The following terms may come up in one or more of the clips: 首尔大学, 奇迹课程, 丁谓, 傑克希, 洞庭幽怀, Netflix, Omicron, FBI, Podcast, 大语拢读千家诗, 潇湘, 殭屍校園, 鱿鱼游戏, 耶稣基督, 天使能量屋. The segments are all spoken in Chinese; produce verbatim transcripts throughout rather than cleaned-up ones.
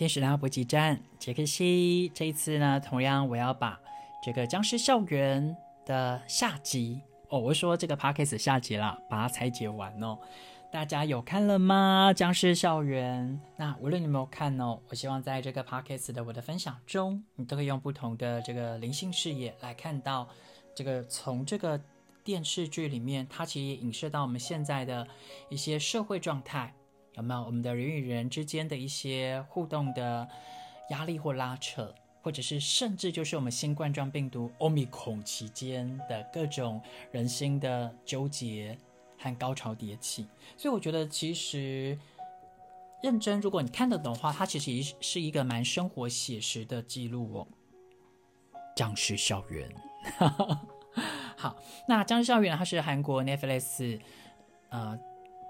天使蓝补给站杰克西。这一次呢，同样我要把这个僵尸校园的下集哦，我说这个 Podcast 下集啦，把它拆解完哦。大家有看了吗？僵尸校园。那无论你有没有看哦，我希望在这个 Podcast 的我的分享中，你都可以用不同的这个灵性视野来看到这个从这个电视剧里面，它其实也影射到我们现在的一些社会状态，有没有？我们的人与人之间的一些互动的压力或拉扯，或者是甚至就是我们新冠状病毒 Omicron 期间的各种人心的纠结和高潮迭起。所以我觉得其实认真，如果你看得懂的话，它其实是一个蛮生活写实的记录哦。僵尸校园。好，那《僵尸校园》它是韩国 Netflix 呃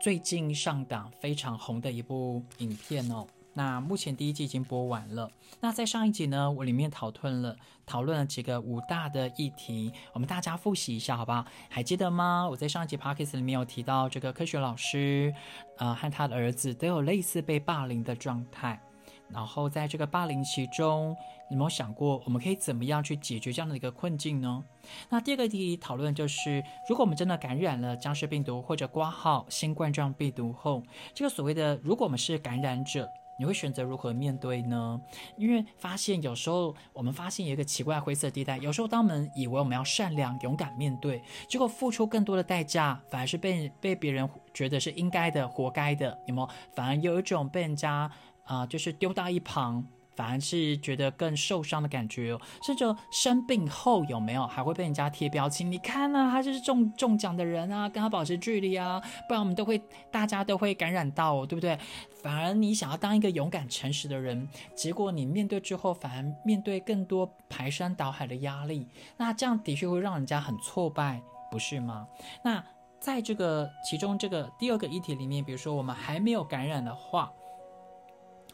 最近上档非常红的一部影片哦。那目前第一季已经播完了。那在上一集呢，我里面讨论了讨论了几个五大的议题，我们大家复习一下好不好？还记得吗？我在上一集 Podcast 里面有提到，这个科学老师呃和他的儿子都有类似被霸凌的状态。然后在这个霸凌其中，你有没有想过我们可以怎么样去解决这样的一个困境呢？那第二个题讨论就是，如果我们真的感染了僵尸病毒或者括号新冠状病毒后，这个所谓的如果我们是感染者，你会选择如何面对呢？因为发现有时候我们发现有一个奇怪灰色地带，有时候当我们以为我们要善良勇敢面对，结果付出更多的代价，反而是 被, 被别人觉得是应该的活该的，有没有？反而有一种被人家呃、就是丢到一旁，反而是觉得更受伤的感觉、哦、甚至生病后有没有还会被人家贴标签，你看啊，他就是中中奖的人啊，跟他保持距离啊，不然我们都会大家都会感染到、哦、对不对？反而你想要当一个勇敢诚实的人，结果你面对之后反而面对更多排山倒海的压力，那这样的确会让人家很挫败，不是吗？那在这个其中这个第二个议题里面，比如说我们还没有感染的话，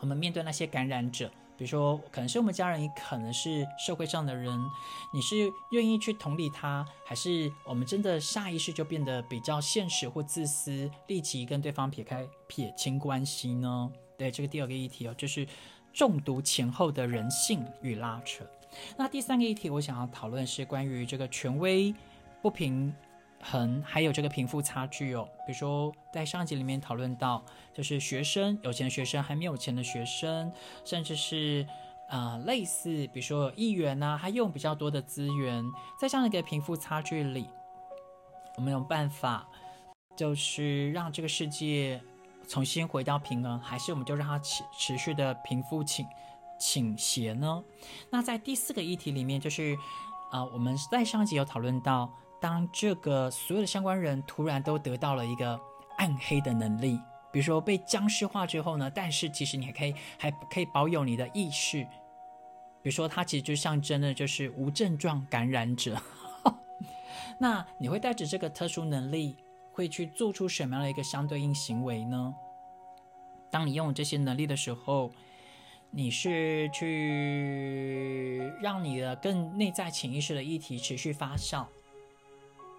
我们面对那些感染者，比如说可能是我们家人，也可能是社会上的人，你是愿意去同理他，还是我们真的下意识就变得比较现实或自私，立即跟对方撇开撇清关系呢？对，这个第二个议题、哦、就是中毒前后的人性与拉扯。那第三个议题我想要讨论是关于这个权威不平衡还有这个贫富差距哦，比如说在上一集里面讨论到，就是学生，有钱的学生还没有钱的学生，甚至是呃类似比如说议员啊，他用比较多的资源，在这样的一个贫富差距里，我们有办法就是让这个世界重新回到平衡，还是我们就让它持续的贫富倾倾斜呢？那在第四个议题里面，就是呃我们在上一集有讨论到，当这个所有的相关人突然都得到了一个暗黑的能力，比如说被僵尸化之后呢，但是其实你还可以还可以保有你的意识，比如说它其实就象征的就是无症状感染者。那你会带着这个特殊能力，会去做出什么样的一个相对应行为呢？当你拥有这些能力的时候，你是去让你的更内在潜意识的议题持续发酵，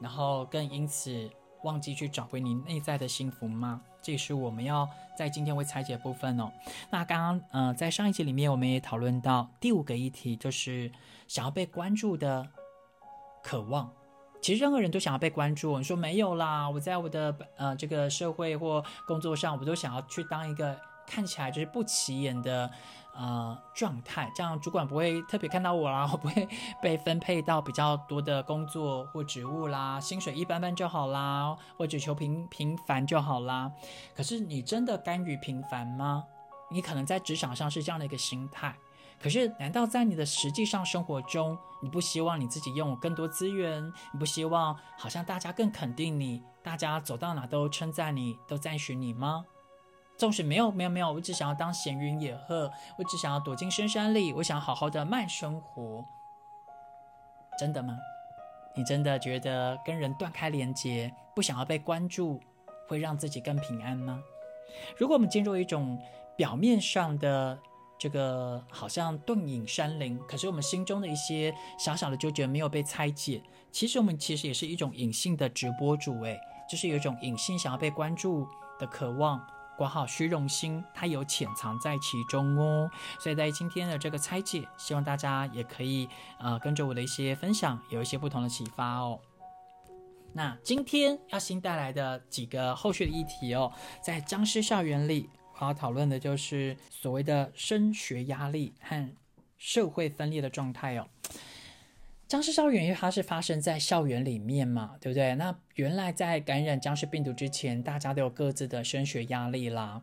然后更因此忘记去找回你内在的幸福吗？这也是我们要在今天会拆解的部分哦。那刚刚呃在上一集里面我们也讨论到第五个议题，就是想要被关注的渴望。其实任何人都想要被关注，你说没有啦，我在我的呃这个社会或工作上，我都想要去当一个看起来就是不起眼的呃状态，这样主管不会特别看到我啦，我不会被分配到比较多的工作或职务啦，薪水一般般就好啦，或者求平平凡就好啦。可是你真的甘于平凡吗？你可能在职场上是这样的一个心态，可是难道在你的实际上生活中，你不希望你自己拥有更多资源？你不希望好像大家更肯定你，大家走到哪都称赞你，都赞许你吗？纵使没有没有没有，我只想要当闲云野鹤，我只想要躲进深山里，我想好好的慢生活，真的吗？你真的觉得跟人断开连结，不想要被关注，会让自己更平安吗？如果我们进入一种表面上的这个好像遁隐山林，可是我们心中的一些小小的纠结没有被拆解，其实我们其实也是一种隐性的直播主，诶，就是有一种隐性想要被关注的渴望括号虚荣心，它有潜藏在其中哦。所以在今天的这个拆解，希望大家也可以呃跟着我的一些分享，有一些不同的启发哦。那今天要新带来的几个后续的议题哦，在僵尸校园里，我要讨论的就是所谓的升学压力和社会分裂的状态哦。僵尸校园因为它是发生在校园里面嘛，对不对？那原来在感染僵尸病毒之前，大家都有各自的升学压力啦，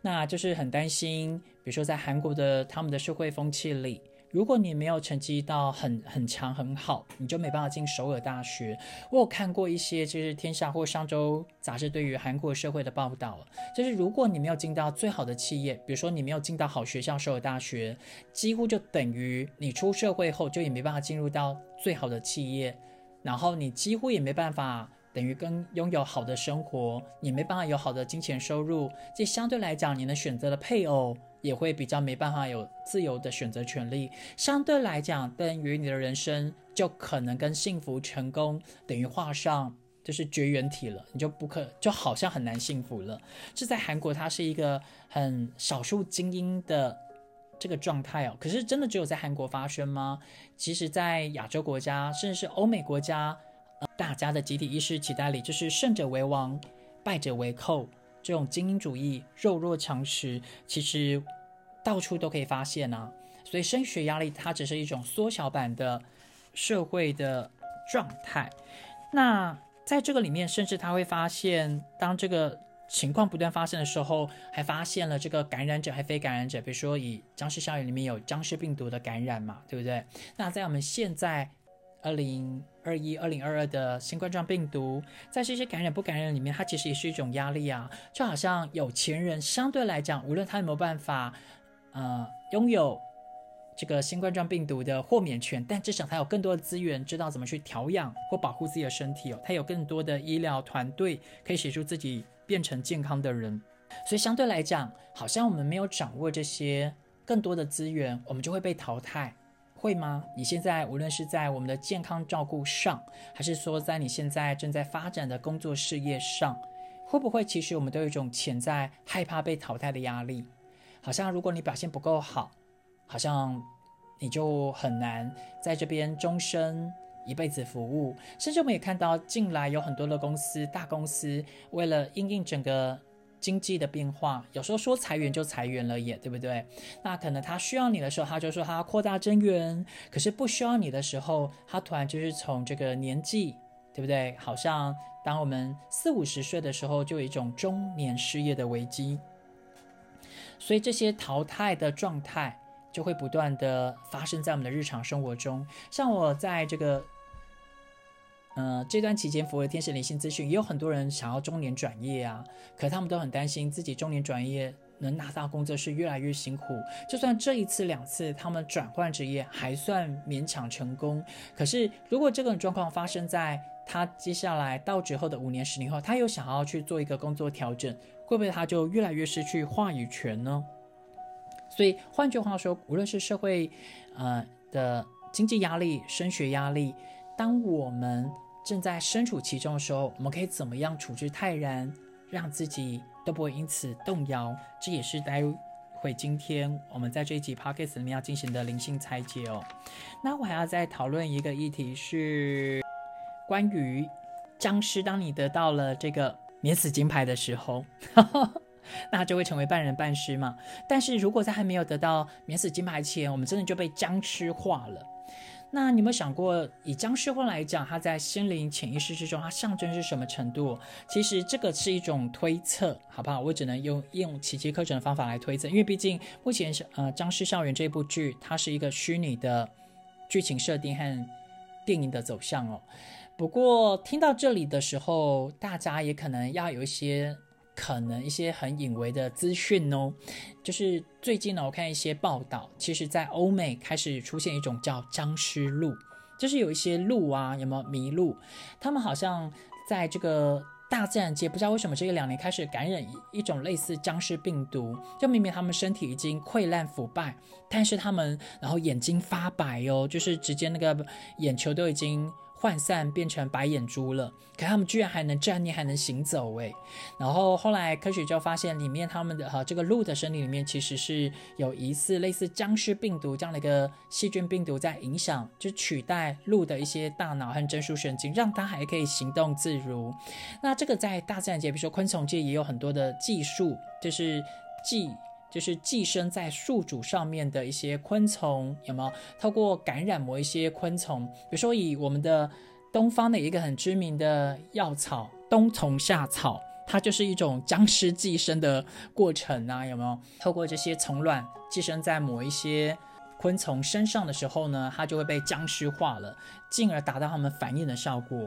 那就是很担心，比如说在韩国的他们的社会风气里，如果你没有成绩到很很强很好，你就没办法进首尔大学。我有看过一些就是天下或上周杂志对于韩国社会的报道，就是如果你没有进到最好的企业，比如说你没有进到好学校首尔大学，几乎就等于你出社会后就也没办法进入到最好的企业，然后你几乎也没办法等于跟拥有好的生活，你没办法有好的金钱收入，这相对来讲你能选择的配偶也会比较没办法有自由的选择权利，相对来讲等于你的人生就可能跟幸福成功等于画上就是绝缘体了，你就不可就好像很难幸福了。这在韩国它是一个很少数精英的这个状态哦。可是真的只有在韩国发生吗？其实在亚洲国家甚至是欧美国家、呃、大家的集体意识期待里就是胜者为王败者为寇，这种精英主义肉弱强食其实到处都可以发现啊。所以升学压力它只是一种缩小版的社会的状态。那在这个里面甚至他会发现，当这个情况不断发生的时候，还发现了这个感染者还非感染者，比如说以僵尸校园里面有僵尸病毒的感染嘛，对不对？那在我们现在二零二一、二零二二的新冠状病毒，在这些感染不感染里面，它其实也是一种压力啊。就好像有钱人相对来讲，无论他有没有办法呃，拥有这个新冠状病毒的豁免权，但至少他有更多的资源，知道怎么去调养或保护自己的身体哦。他有更多的医疗团队可以协助自己变成健康的人。所以相对来讲，好像我们没有掌握这些更多的资源，我们就会被淘汰。会吗？你现在无论是在我们的健康照顾上，还是说在你现在正在发展的工作事业上，会不会其实我们都有一种潜在害怕被淘汰的压力？好像如果你表现不够好，好像你就很难在这边终身一辈子服务。甚至我们也看到近来有很多的公司，大公司为了因应整个经济的变化，有时候说裁员就裁员了也，对不对？那可能他需要你的时候，他就说他要扩大增员，可是不需要你的时候，他突然就是从这个年纪，对不对？好像当我们四五十岁的时候，就有一种中年失业的危机。所以这些淘汰的状态就会不断的发生在我们的日常生活中。像我在这个呃，这段期间符合天使灵性资讯，也有很多人想要中年转业啊，可他们都很担心自己中年转业能拿到工作是越来越辛苦，就算这一次两次他们转换职业还算勉强成功，可是如果这个状况发生在他接下来到职后的五年十年后，他又想要去做一个工作调整，会不会他就越来越失去话语权呢？所以换句话说，无论是社会呃的经济压力、升学压力，当我们正在身处其中的时候，我们可以怎么样处之泰然，让自己都不会因此动摇？这也是待会今天我们在这一集 Podcast 里面要进行的灵性拆解哦。那我还要再讨论一个议题，是关于僵尸，当你得到了这个免死金牌的时候那就会成为半人半尸嘛。但是如果在还没有得到免死金牌前，我们真的就被僵尸化了。那你有没有想过，以僵尸化来讲，它在心灵潜意识之中，它象征是什么程度？其实这个是一种推测，好不好？我只能用用奇迹课程的方法来推测，因为毕竟目前呃僵尸校园这部剧，它是一个虚拟的剧情设定和电影的走向哦。不过听到这里的时候，大家也可能要有一些可能一些很隐微的资讯哦。就是最近呢，我看一些报道，其实在欧美开始出现一种叫僵尸鹿，就是有一些鹿啊，有没有麋鹿，他们好像在这个大自然界，不知道为什么这两年开始感染一种类似僵尸病毒，就明明他们身体已经溃烂腐败，但是他们然后眼睛发白哦，就是直接那个眼球都已经涣散变成白眼猪了，可他们居然还能站立，还能行走耶。然后后来科学家发现里面他们的、呃、这个鹿的身体里面其实是有疑似类似僵尸病毒这样的一个细菌病毒在影响，就取代鹿的一些大脑和中枢神经，让它还可以行动自如。那这个在大自然界比如说昆虫界也有很多的技术，就是技就是寄生在宿主上面的一些昆虫，有没有透过感染某一些昆虫，比如说以我们的东方的一个很知名的药草冬虫夏草，它就是一种僵尸寄生的过程啊，有没有透过这些虫卵寄生在某一些昆虫身上的时候呢，它就会被僵尸化了，进而达到他们反应的效果。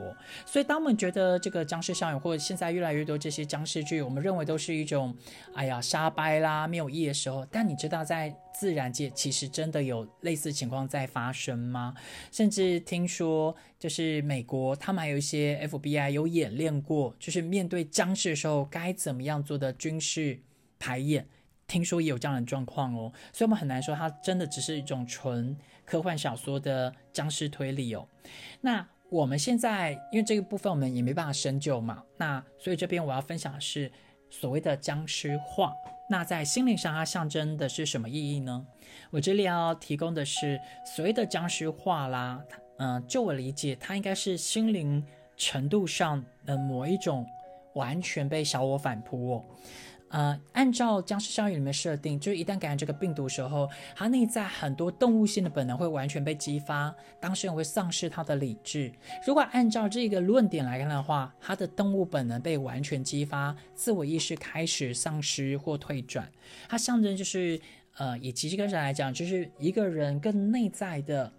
所以当我们觉得这个僵尸效应，或者现在越来越多这些僵尸剧，我们认为都是一种哎呀瞎掰啦没有意义的时候，但你知道在自然界其实真的有类似情况在发生吗？甚至听说就是美国他们还有一些 F B I 有演练过，就是面对僵尸的时候该怎么样做的军事排演，听说也有这样的状况哦，所以我们很难说它真的只是一种纯科幻小说的僵尸推理哦。那我们现在因为这个部分我们也没办法深究嘛，那所以这边我要分享的是所谓的僵尸化，那在心灵上它象征的是什么意义呢？我这里要提供的是所谓的僵尸化啦，嗯，就我理解它应该是心灵程度上的某一种完全被小我反扑哦。呃，按照僵尸效应里面设定，就是一旦感染这个病毒的时候，它内在很多动物性的本能会完全被激发，当事人会丧失他的理智。如果按照这个论点来看的话，他的动物本能被完全激发，自我意识开始丧失或退转。它象征就是，呃，以极致个人来讲，就是一个人更内在的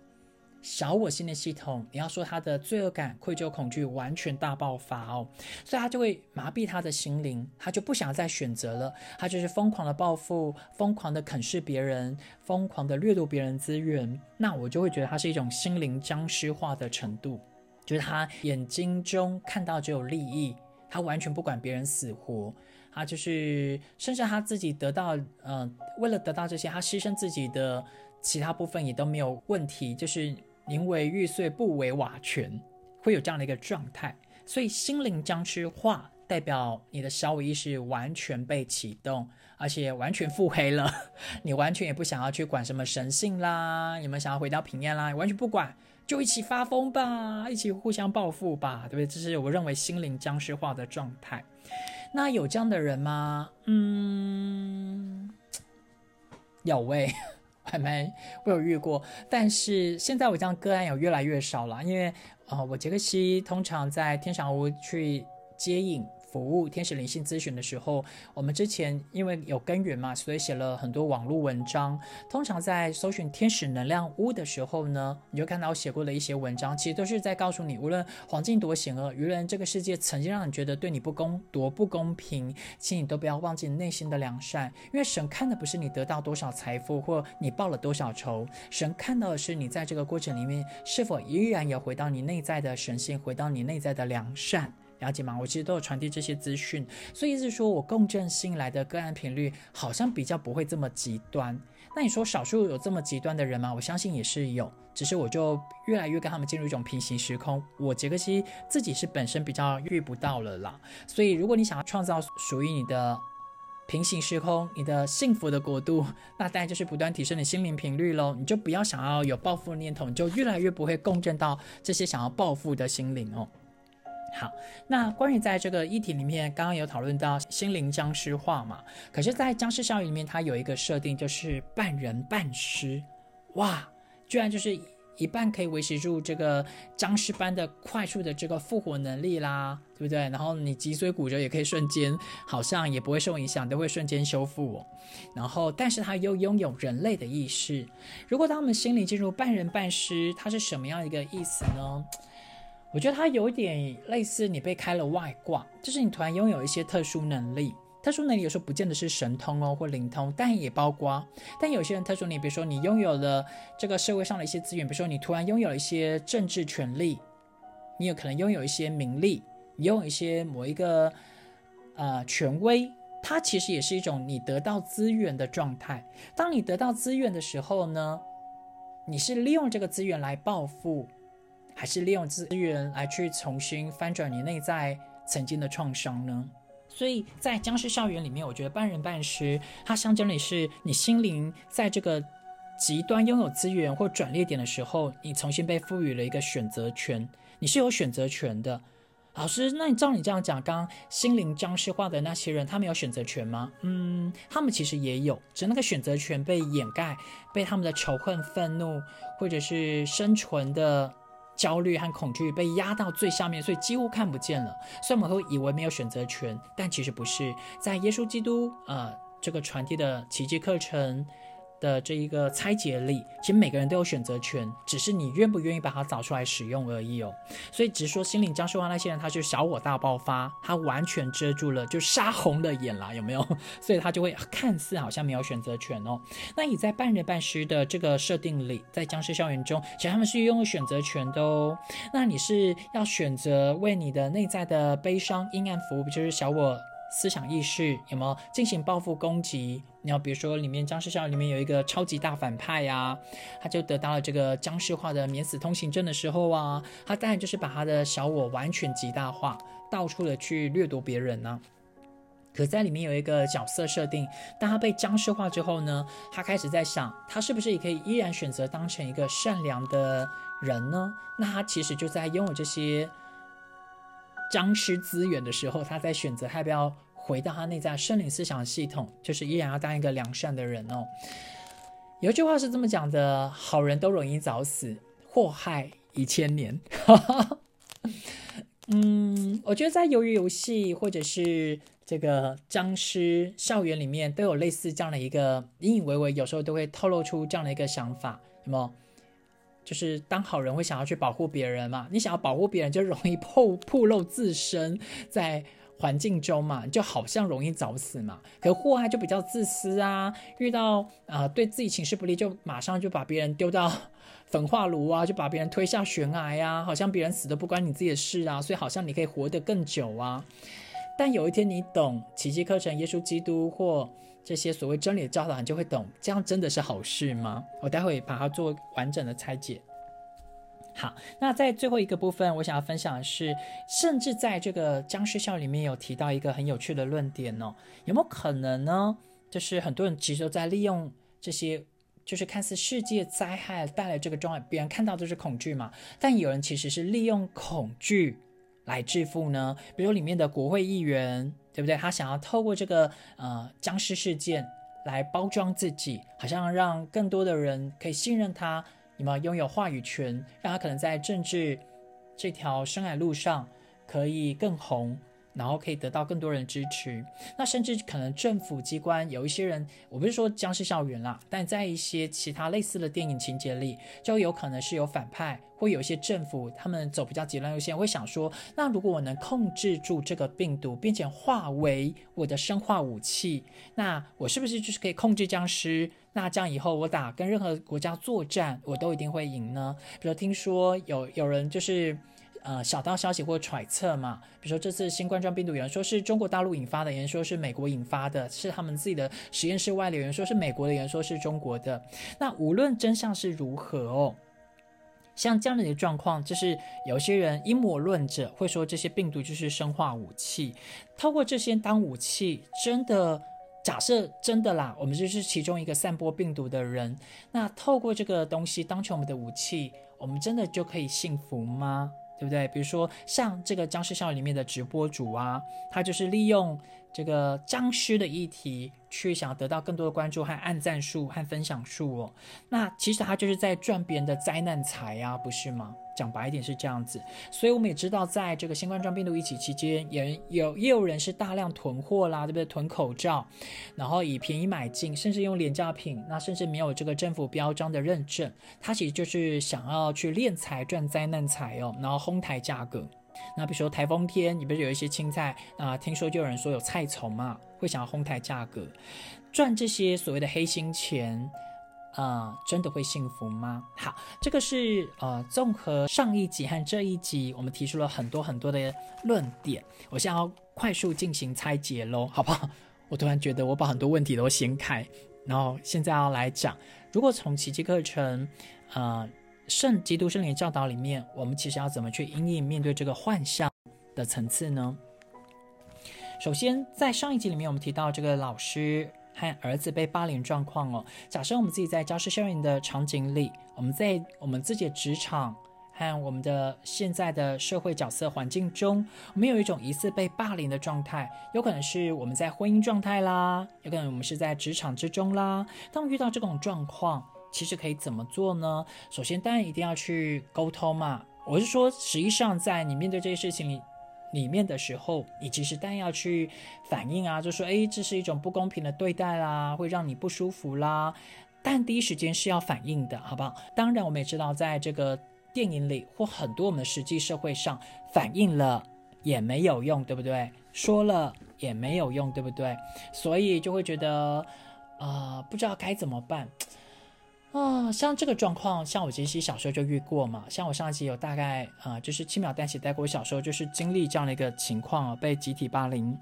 小我性的系统，你要说他的罪恶感、愧疚、恐惧完全大爆发哦，所以他就会麻痹他的心灵，他就不想再选择了，他就是疯狂的报复、疯狂的啃噬别人、疯狂的掠夺别人资源。那我就会觉得他是一种心灵僵尸化的程度，就是他眼睛中看到只有利益，他完全不管别人死活，他就是甚至他自己得到，呃，为了得到这些，他牺牲自己的其他部分也都没有问题，就是宁为玉碎不为瓦全，会有这样的一个状态。所以心灵僵尸化代表你的小我意识完全被启动，而且完全腹黑了，你完全也不想要去管什么神性啦，你们想要回到平安啦，完全不管，就一起发疯吧，一起互相报复吧，对不对？这是我认为心灵僵尸化的状态。那有这样的人吗？嗯，有欸，还没我有遇过，但是现在我这样个案有越来越少了，因为、呃、我杰克西通常在天赏屋去接引服务天使灵性咨询的时候，我们之前因为有根源嘛，所以写了很多网络文章，通常在搜寻天使能量屋的时候呢，你就看到我写过的一些文章，其实都是在告诉你无论环境多险恶，无论这个世界曾经让你觉得对你不公多不公平，请你都不要忘记内心的良善，因为神看的不是你得到多少财富或你报了多少仇，神看到的是你在这个过程里面是否依然有回到你内在的神性，回到你内在的良善，了解吗？我其实都有传递这些资讯，所以一直说我共振新来的个案频率好像比较不会这么极端。那你说少数有这么极端的人吗？我相信也是有，只是我就越来越跟他们进入一种平行时空，我杰克西自己是本身比较遇不到了啦。所以如果你想要创造属于你的平行时空，你的幸福的国度，那当然就是不断提升你心灵频率咯，你就不要想要有报复念头，你就越来越不会共振到这些想要报复的心灵哦。好，那关于在这个议题里面刚刚有讨论到心灵僵尸化嘛，可是在僵尸效应里面它有一个设定就是半人半尸，哇，居然就是一半可以维持住这个僵尸般的快速的这个复活能力啦，对不对？然后你脊髓骨折也可以瞬间好像也不会受影响，都会瞬间修复哦。然后但是它又拥有人类的意识，如果他们心灵进入半人半尸，它是什么样一个意思呢？我觉得它有点类似你被开了外挂，就是你突然拥有一些特殊能力，特殊能力有时候不见得是神通哦或灵通，但也包括，但有些人特殊能力，比如说你拥有了这个社会上的一些资源，比如说你突然拥有了一些政治权利，你有可能拥有一些名利，你拥有一些某一个呃权威，它其实也是一种你得到资源的状态。当你得到资源的时候呢，你是利用这个资源来报复，还是利用资源来去重新翻转你内在曾经的创伤呢？所以在僵尸校园里面，我觉得半人半尸它象征的是你心灵在这个极端拥有资源或转捩点的时候，你重新被赋予了一个选择权，你是有选择权的。老师，那你照你这样讲，刚刚心灵僵尸化的那些人，他们有选择权吗？嗯，他们其实也有，只是那个选择权被掩盖，被他们的仇恨、愤怒，或者是生存的焦虑和恐惧被压到最下面，所以几乎看不见了。所以我们会以为没有选择权，但其实不是。在耶稣基督呃这个传递的奇迹课程的这一个拆解里，其实每个人都有选择权，只是你愿不愿意把它找出来使用而已哦。所以只说心灵僵尸化那些人，他就小我大爆发，他完全遮住了，就杀红了眼啦，有没有？所以他就会看似好像没有选择权哦。那你在半人半尸的这个设定里，在僵尸校园中，其实他们是拥有选择权的哦。那你是要选择为你的内在的悲伤、阴暗服务，就是小我思想意识，有没有进行报复攻击？然后比如说里面僵尸校园里面有一个超级大反派啊，他就得到了这个僵尸化的免死通行证的时候啊，他当然就是把他的小我完全极大化，到处的去掠夺别人啊。可在里面有一个角色设定，当他被僵尸化之后呢，他开始在想，他是不是也可以依然选择当成一个善良的人呢？那他其实就在拥有这些僵尸资源的时候，他在选择要不要回到他内在圣灵思想系统，就是依然要当一个良善的人哦。有一句话是这么讲的：好人都容易早死，祸害一千年。嗯，我觉得在鱿鱼游戏或者是这个僵尸校园里面，都有类似这样的一个隐隐微微，有时候都会透露出这样的一个想法，有没有？就是当好人会想要去保护别人嘛，你想要保护别人就容易暴露自身在环境中嘛，就好像容易早死嘛。可祸害就比较自私啊，遇到、呃、对自己情势不利，就马上就把别人丢到焚化炉啊，就把别人推下悬崖啊，好像别人死都不关你自己的事啊，所以好像你可以活得更久啊。但有一天你懂奇迹课程、耶稣基督或这些所谓真理的教导，你就会懂，这样真的是好事吗？我待会把它做完整的拆解。好，那在最后一个部分，我想要分享的是，甚至在这个僵尸校里面有提到一个很有趣的论点哦，有没有可能呢？就是很多人其实都在利用这些，就是看似世界灾害带来这个状态，别人看到就是恐惧嘛，但有人其实是利用恐惧来致富呢？比如里面的国会议员，对不对？他想要透过这个呃僵尸事件来包装自己，好像让更多的人可以信任他，有没有拥有话语权，让他可能在政治这条生涯路上可以更红，然后可以得到更多人支持。那甚至可能政府机关有一些人，我不是说僵尸校园啦，但在一些其他类似的电影情节里，就有可能是有反派或有一些政府他们走比较极端路线，会想说，那如果我能控制住这个病毒，并且化为我的生化武器，那我是不是就是可以控制僵尸？那这样以后我打跟任何国家作战，我都一定会赢呢？比如听说有有人就是呃小道消息或揣测嘛，比如说这次新冠状病毒，有人说是中国大陆引发的，有人说是美国引发的，是他们自己的实验室外流，有人说是美国的，有人说是中国的。那无论真相是如何哦，像这样的状况，就是有些人阴谋论者会说这些病毒就是生化武器，透过这些当武器，真的假设真的啦，我们就是其中一个散播病毒的人，那透过这个东西当成我们的武器，我们真的就可以幸福吗？对不对？比如说像这个僵尸校园里面的直播主啊，他就是利用这个僵尸的议题去想得到更多的关注和按赞数和分享数哦，那其实他就是在赚别人的灾难财啊，不是吗？讲白一点是这样子。所以我们也知道，在这个新冠状病毒疫情期间，也有也有人是大量囤货啦，对不对？囤口罩，然后以便宜买进，甚至用廉价品，那甚至没有这个政府标章的认证，他其实就是想要去敛财赚灾难财哦，然后哄抬价格。那比如说台风天，你不是有一些青菜啊、呃？听说就有人说有菜虫嘛，会想要哄抬价格，赚这些所谓的黑心钱啊、呃，真的会幸福吗？好，这个是呃，综合上一集和这一集，我们提出了很多很多的论点，我现在要快速进行拆解喽，好不好？我突然觉得我把很多问题都掀开，然后现在要来讲，如果从奇迹课程，呃。圣基督圣灵教导里面，我们其实要怎么去因应面对这个幻象的层次呢？首先在上一集里面我们提到这个老师和儿子被霸凌状况哦。假设我们自己在教师效应的场景里，我们在我们自己的职场和我们的现在的社会角色环境中，我们有一种疑似被霸凌的状态，有可能是我们在婚姻状态啦，有可能我们是在职场之中啦。当遇到这种状况，其实可以怎么做呢？首先当然一定要去沟通嘛。我是说实际上在你面对这些事情里里面的时候，你其实当然要去反应啊，就说诶这是一种不公平的对待啦，会让你不舒服啦，但第一时间是要反应的，好不好？当然我们也知道在这个电影里或很多我们的实际社会上，反应了也没有用，对不对？说了也没有用，对不对？所以就会觉得呃，不知道该怎么办啊、呃，像这个状况，像我其实小时候就遇过嘛。像我上一集有大概啊、呃，就是轻描淡写带过，我小时候就是经历这样的一个情况、呃、被集体霸凌。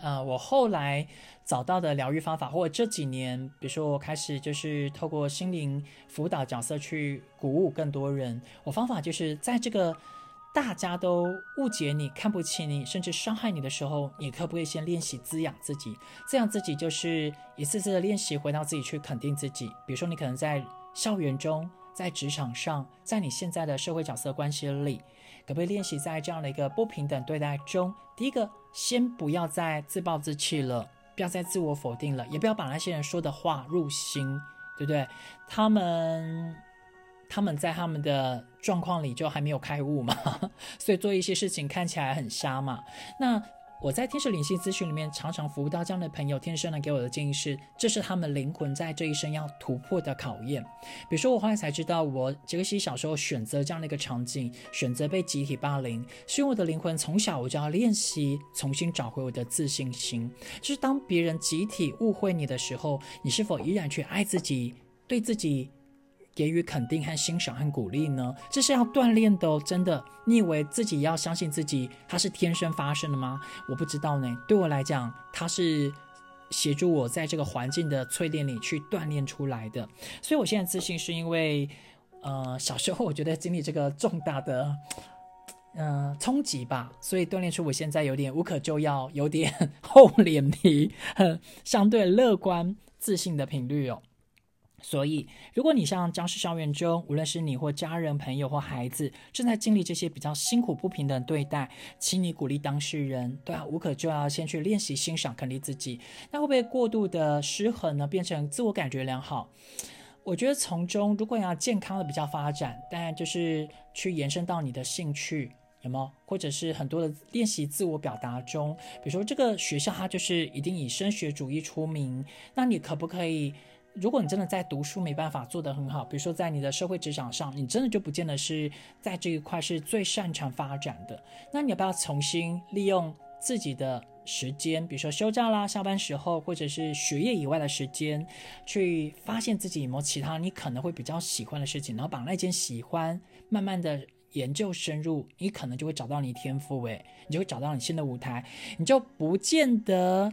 呃，我后来找到的疗愈方法，或者这几年，比如说我开始就是透过心灵辅导角色去鼓舞更多人。我方法就是在这个大家都误解你、看不起你，甚至伤害你的时候，你可不可以先练习滋养自己？滋养自己就是一次次的练习，回到自己去肯定自己。比如说，你可能在校园中、在职场上、在你现在的社会角色关系里，可不可以练习在这样的一个不平等对待中？第一个，先不要再自暴自弃了，不要再自我否定了，也不要把那些人说的话入心，对不对？他们。他们在他们的状况里就还没有开悟嘛，所以做一些事情看起来很瞎嘛。那我在天使灵性咨询里面常常服务到这样的朋友，天使呢给我的建议是，这是他们灵魂在这一生要突破的考验。比如说我后来才知道，我杰克西小时候选择这样的一个场景，选择被集体霸凌，是因为我的灵魂从小我就要练习重新找回我的自信心，就是当别人集体误会你的时候，你是否依然去爱自己，对自己给予肯定和欣赏和鼓励呢？这是要锻炼的哦，真的。你以为自己要相信自己，它是天生发生的吗？我不知道呢。对我来讲，它是协助我在这个环境的淬炼里去锻炼出来的。所以我现在自信是因为，呃，小时候我觉得经历这个重大的，呃，冲击吧，所以锻炼出我现在有点无可救药，有点厚脸皮，相对乐观自信的频率哦。所以如果你像教师校园中，无论是你或家人朋友或孩子正在经历这些比较辛苦不平等对待，请你鼓励当事人，对啊，无可救药，先去练习欣赏肯定自己。那会不会过度的失衡呢，变成自我感觉良好？我觉得从中如果你要健康的比较发展，当然就是去延伸到你的兴趣，有没有？或者是很多的练习自我表达中，比如说这个学校它就是一定以升学主义出名，那你可不可以，如果你真的在读书没办法做得很好，比如说在你的社会职场上，你真的就不见得是在这一块是最擅长发展的，那你要不要重新利用自己的时间，比如说休假啦、下班时候，或者是学业以外的时间，去发现自己有没有其他你可能会比较喜欢的事情，然后把那件喜欢慢慢的研究深入，你可能就会找到你天赋，诶，你就会找到你新的舞台，你就不见得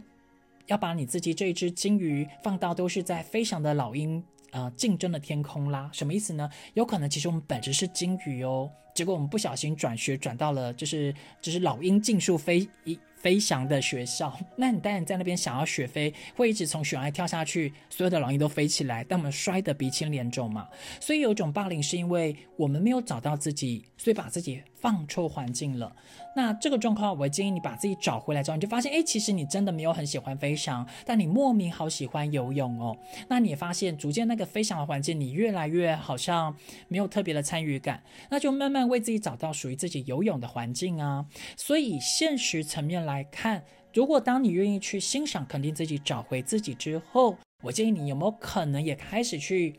要把你自己这一只金鱼放到都是在飞翔的老鹰、呃、竞争的天空啦。什么意思呢？有可能其实我们本质是金鱼哦，结果我们不小心转学转到了就是就是老鹰竞速 飞, 飞翔的学校，那你当然在那边想要学飞，会一直从悬崖跳下去，所有的老鹰都飞起来，但我们摔得鼻青脸肿嘛。所以有一种霸凌是因为我们没有找到自己，所以把自己放错环境了。那这个状况，我建议你把自己找回来之后，你就发现，哎，其实你真的没有很喜欢飞翔，但你莫名好喜欢游泳哦。那你也发现，逐渐那个飞翔的环境，你越来越好像没有特别的参与感，那就慢慢为自己找到属于自己游泳的环境啊。所以现实层面来看，如果当你愿意去欣赏、肯定自己、找回自己之后，我建议你有没有可能也开始去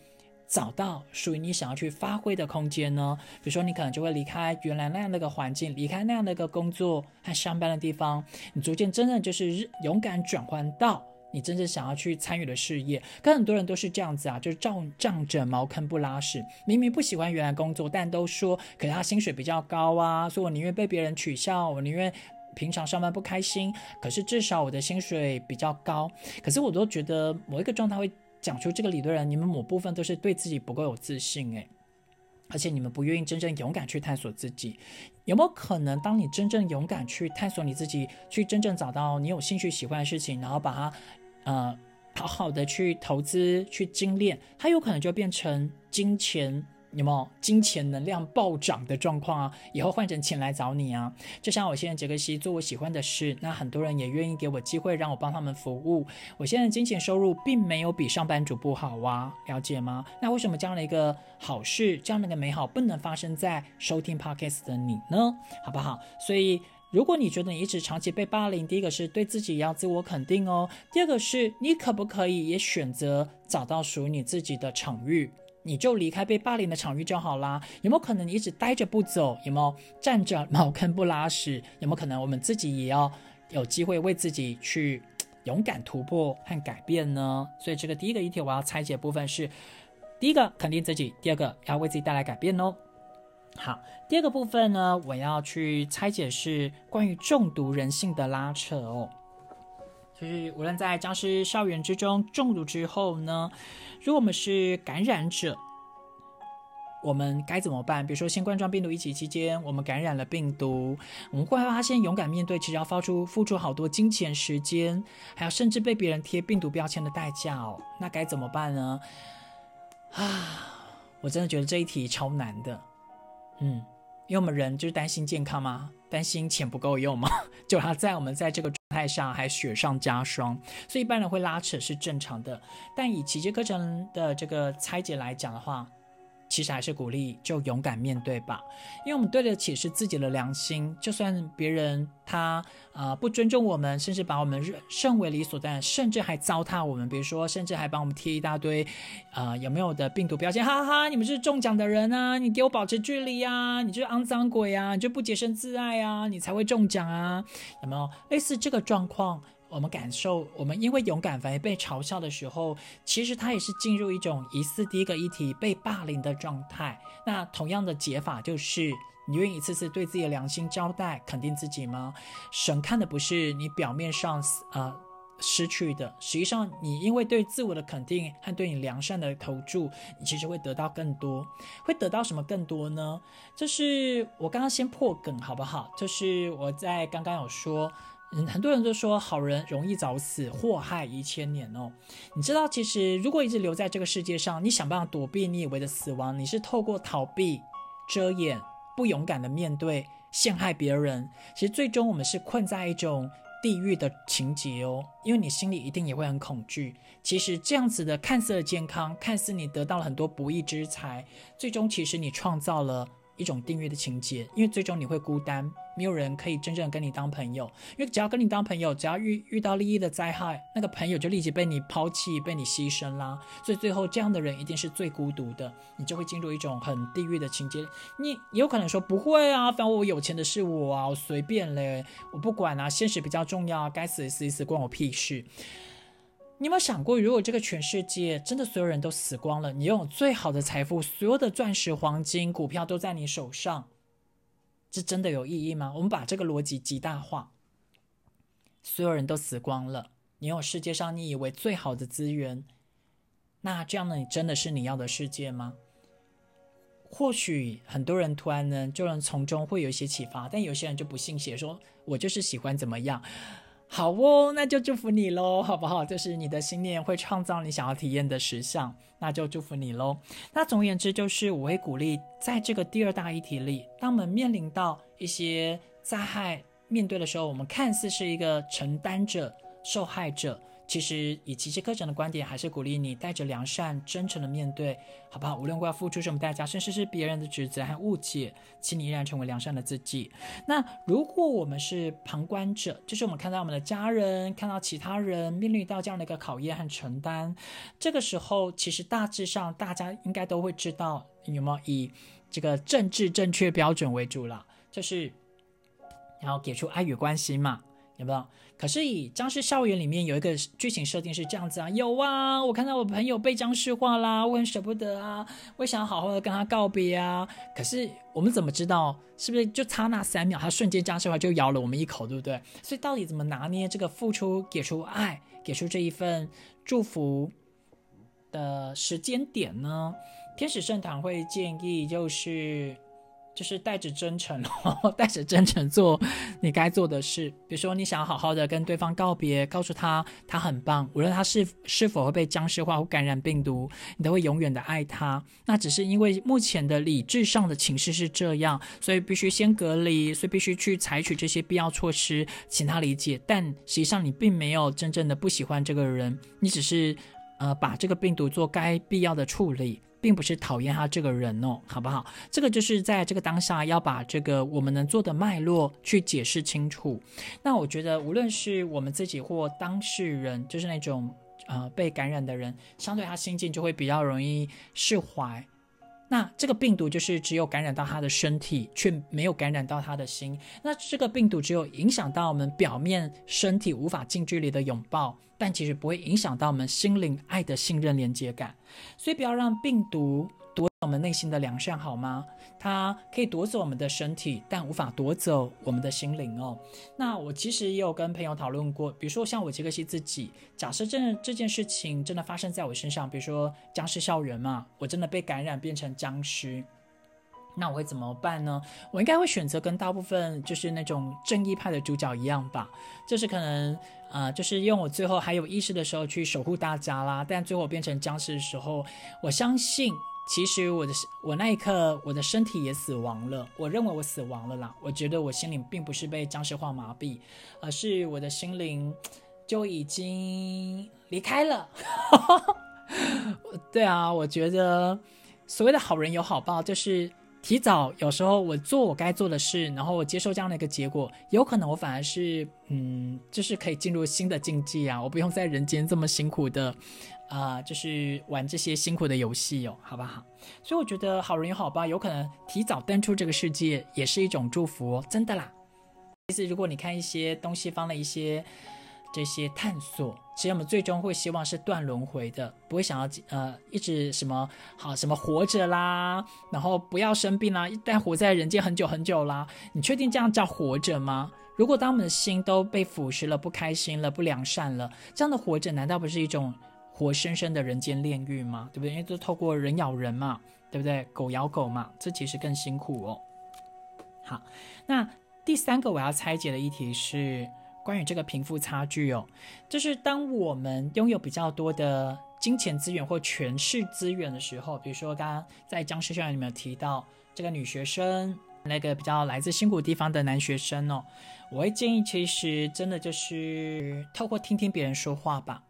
找到属于你想要去发挥的空间呢？比如说你可能就会离开原来那样的一个环境，离开那样的一个工作和上班的地方，你逐渐真正就是勇敢转换到你真正想要去参与的事业。跟很多人都是这样子啊，就是仗着茅坑不拉屎，明明不喜欢原来工作，但都说可是他薪水比较高啊，所以我宁愿被别人取笑，我宁愿平常上班不开心，可是至少我的薪水比较高。可是我都觉得某一个状态会讲出这个理论人，你们某部分都是对自己不够有自信。诶，而且你们不愿意真正勇敢去探索自己。有没有可能当你真正勇敢去探索你自己，去真正找到你有兴趣喜欢的事情，然后把它呃好好的去投资去精炼，它有可能就变成金钱，有没有金钱能量暴涨的状况啊？以后换成钱来找你啊！就像我现在杰克西做我喜欢的事，那很多人也愿意给我机会让我帮他们服务。我现在的金钱收入并没有比上班族不好啊，了解吗？那为什么这样的一个好事，这样的一个美好不能发生在收听 podcast 的你呢？好不好？所以如果你觉得你一直长期被霸凌，第一个是对自己也要自我肯定哦，第二个是你可不可以也选择找到属于你自己的场域，你就离开被霸凌的场域就好啦。有没有可能你一直待着不走？有没有站着茅坑不拉屎？有没有可能我们自己也要有机会为自己去勇敢突破和改变呢？所以这个第一个议题我要拆解的部分是，第一个肯定自己，第二个要为自己带来改变哦。好，第二个部分呢，我要去拆解是关于中毒人性的拉扯哦。就是无论在僵尸校园之中中毒之后呢，如果我们是感染者，我们该怎么办？比如说新冠状病毒疫情期间，我们感染了病毒，我们会发现勇敢面对其实要付出付出好多金钱、时间，还有甚至被别人贴病毒标签的代价哦。那该怎么办呢？啊，我真的觉得这一题超难的。嗯，因为我们人就是担心健康嘛，担心钱不够用嘛，就它在我们在这个状态上还雪上加霜，所以一般人会拉扯是正常的。但以奇迹课程的这个拆解来讲的话，其实还是鼓励就勇敢面对吧，因为我们对得起是自己的良心，就算别人他、呃、不尊重我们，甚至把我们认为理所当然，甚至还糟蹋我们，比如说甚至还帮我们贴一大堆、呃、有没有的病毒标签，哈哈哈，你们是中奖的人啊，你给我保持距离啊，你就是肮脏鬼啊，你就不洁身自爱啊，你才会中奖啊，有没有类似这个状况？我们感受我们因为勇敢反而被嘲笑的时候，其实它也是进入一种疑似第一个议题被霸凌的状态。那同样的解法就是你愿意一次次对自己的良心交代，肯定自己吗？神看的不是你表面上呃失去的，实际上你因为对自我的肯定和对你良善的投注，你其实会得到更多。会得到什么更多呢？就是我刚刚先破梗好不好，就是我在刚刚有说嗯、很多人都说好人容易早死，祸害一千年哦。你知道其实如果一直留在这个世界上，你想办法躲避你以为的死亡，你是透过逃避、遮掩、不勇敢的面对、陷害别人，其实最终我们是困在一种地狱的情节哦，因为你心里一定也会很恐惧。其实这样子的看似的健康，看似你得到了很多不义之财，最终其实你创造了一种订阅的情节，因为最终你会孤单，没有人可以真正跟你当朋友，因为只要跟你当朋友，只要 遇, 遇到利益的灾害，那个朋友就立即被你抛弃，被你牺牲啦。所以最后这样的人一定是最孤独的，你就会进入一种很地狱的情节。你也有可能说不会啊，反正我有钱的是我啊，我随便嘞，我不管啊，现实比较重要，该死死一死关我屁事。你有没有想过，如果这个全世界真的所有人都死光了，你拥有最好的财富，所有的钻石、黄金、股票都在你手上，这真的有意义吗？我们把这个逻辑极大化，所有人都死光了，你拥有世界上你以为最好的资源，那这样呢，你真的是你要的世界吗？或许很多人突然呢，就能从中会有一些启发，但有些人就不信邪，说我就是喜欢怎么样。好哦，那就祝福你咯，好不好？就是你的信念会创造你想要体验的实相，那就祝福你咯。那总而言之，就是我会鼓励在这个第二大议题里，当我们面临到一些灾害面对的时候，我们看似是一个承担者、受害者，其实以奇迹课程的观点，还是鼓励你带着良善真诚的面对，好不好？无论要付出什么代价，甚至是别人的指责和误解，请你依然成为良善的自己。那如果我们是旁观者，就是我们看到我们的家人，看到其他人面临到这样的一个考验和承担，这个时候其实大致上大家应该都会知道，有没有以这个政治正确标准为主了，就是然后给出爱与关心嘛，有没有？可是以僵尸校园里面有一个剧情设定是这样子啊，有啊，我看到我朋友被僵尸化啦，我很舍不得啊，我想好好的跟他告别啊。可是我们怎么知道是不是就差那三秒，他瞬间僵尸化就咬了我们一口，对不对？所以到底怎么拿捏这个付出、给出爱、给出这一份祝福的时间点呢？天使圣堂会建议就是就是带着真诚带着真诚做你该做的事，比如说你想好好的跟对方告别，告诉他他很棒，无论他 是, 是否会被僵尸化或感染病毒，你都会永远的爱他。那只是因为目前的理智上的情势是这样，所以必须先隔离，所以必须去采取这些必要措施，请他理解。但实际上你并没有真正的不喜欢这个人，你只是、呃、把这个病毒做该必要的处理，并不是讨厌他这个人哦，好不好？这个就是在这个当下要把这个我们能做的脉络去解释清楚。那我觉得无论是我们自己或当事人，就是那种呃被感染的人，相对他心境就会比较容易释怀。那这个病毒就是只有感染到他的身体，却没有感染到他的心。那这个病毒只有影响到我们表面身体无法近距离的拥抱，但其实不会影响到我们心灵爱的信任连接感。所以不要让病毒夺走我们内心的良善，好吗？它可以夺走我们的身体，但无法夺走我们的心灵哦。那我其实也有跟朋友讨论过，比如说像我杰克西自己，假设真的这件事情真的发生在我身上，比如说僵尸校园嘛，我真的被感染变成僵尸，那我会怎么办呢？我应该会选择跟大部分就是那种正义派的主角一样吧，就是可能呃，就是用我最后还有意识的时候去守护大家啦。但最后我变成僵尸的时候，我相信其实我的我那一刻我的身体也死亡了，我认为我死亡了啦。我觉得我心灵并不是被僵尸化麻痹，而是我的心灵就已经离开了。对啊，我觉得所谓的好人有好报，就是提早有时候我做我该做的事，然后我接受这样的一个结果，有可能我反而是嗯，就是可以进入新的境界啊，我不用在人间这么辛苦的啊、呃，就是玩这些辛苦的游戏哦，好不好？所以我觉得好人有好报，有可能提早登出这个世界也是一种祝福哦，真的啦。其实如果你看一些东西方的一些这些探索，其实我们最终会希望是断轮回的，不会想要呃一直什么好什么活着啦，然后不要生病啦，一旦活在人间很久很久啦。你确定这样叫活着吗？如果当我们的心都被腐蚀了，不开心了，不良善了，这样的活着难道不是一种活生生的人间炼狱吗？对不对？因为都透过人咬人嘛，对不对？狗咬狗嘛，这其实更辛苦哦。好，那第三个我要拆解的议题是关于这个贫富差距哦，就是当我们拥有比较多的金钱资源或权势资源的时候，比如说刚刚在僵尸校园里面有提到这个女学生，那个比较来自辛苦地方的男学生哦，我会建议其实真的就是透过听听别人说话吧，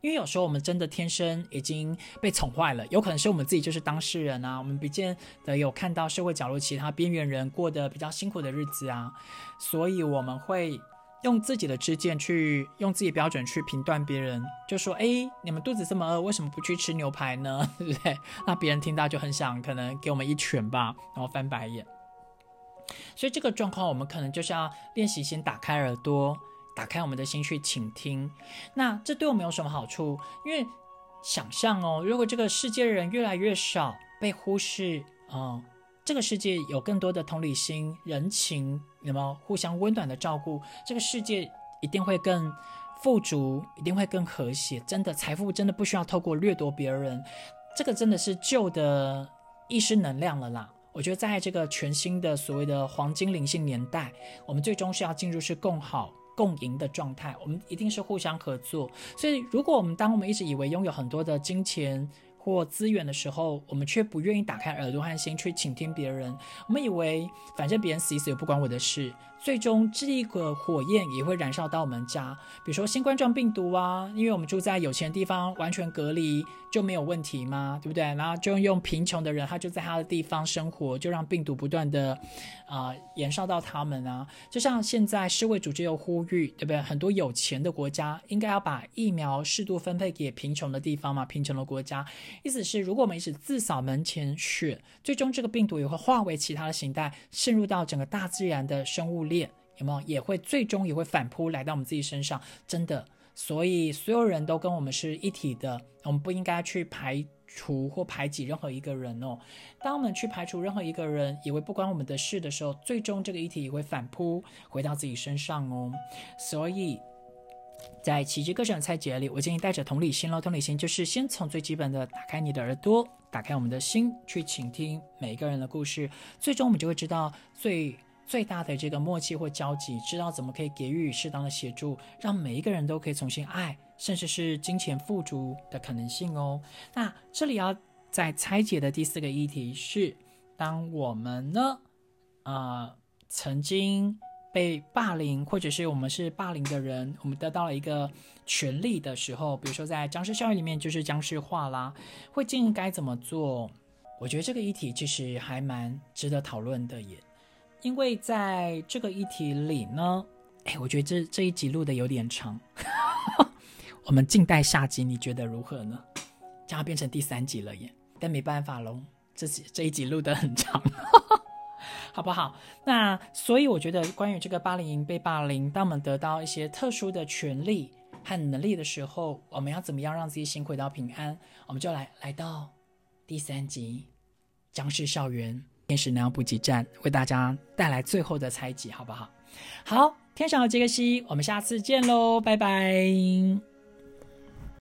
因为有时候我们真的天生已经被宠坏了，有可能是我们自己就是当事人啊，我们不见得有看到社会角落其他边缘人过得比较辛苦的日子啊，所以我们会用自己的知见去用自己标准去评断别人，就说诶你们肚子这么饿为什么不去吃牛排呢，对不对？那别人听到就很想可能给我们一拳吧，然后翻白眼。所以这个状况我们可能就是要练习先打开耳朵，打开我们的心去倾听。那这对我们有什么好处？因为想象哦，如果这个世界的人越来越少被忽视、嗯、这个世界有更多的同理心人情，有没有互相温暖的照顾，这个世界一定会更富足，一定会更和谐。真的财富真的不需要透过掠夺别人，这个真的是旧的意识能量了啦。我觉得在这个全新的所谓的黄金灵性年代，我们最终是要进入是共好共赢的状态，我们一定是互相合作。所以如果我们当我们一直以为拥有很多的金钱或资源的时候，我们却不愿意打开耳朵和心去倾听别人，我们以为反正别人死一死也不关我的事，最终这个火焰也会燃烧到我们家。比如说新冠状病毒啊，因为我们住在有钱的地方完全隔离就没有问题嘛，对不对？然后就用贫穷的人他就在他的地方生活，就让病毒不断的、呃、延烧到他们啊。就像现在世卫组织有呼吁，对不对？很多有钱的国家应该要把疫苗适度分配给贫穷的地方嘛，贫穷的国家。意思是如果我们一直自扫门前雪，最终这个病毒也会化为其他的形态渗入到整个大自然的生物链，有没有？也会最终也会反扑来到我们自己身上，真的。所以所有人都跟我们是一体的，我们不应该去排除或排挤任何一个人哦。当我们去排除任何一个人也会不关我们的事的时候，最终这个议题也会反扑回到自己身上哦。所以在奇迹课程的拆解里，我建议带着同理心咯，同理心就是先从最基本的打开你的耳朵，打开我们的心，去倾听每一个人的故事，最终我们就会知道最最大的这个默契或交集，知道怎么可以给予适当的协助，让每一个人都可以重新爱，甚至是金钱富足的可能性哦。那这里要再拆解的第四个议题是，当我们呢，呃，曾经被霸凌，或者是我们是霸凌的人，我们得到了一个权利的时候，比如说在僵尸校园里面就是僵尸化啦，会建议该怎么做？我觉得这个议题其实还蛮值得讨论的耶，因为在这个议题里呢，哎，我觉得 这, 这一集录的有点长我们静待下集，你觉得如何呢？这样变成第三集了耶，但没办法咯， 这, 这一集录的很长好不好？那所以我觉得关于这个霸凌被霸凌，当我们得到一些特殊的权利和能力的时候，我们要怎么样让自己心回到平安？我们就来来到第三集僵尸校园天使能量补给站，为大家带来最后的拆解，好不好？好，天使好杰克西，我们下次见咯，拜拜。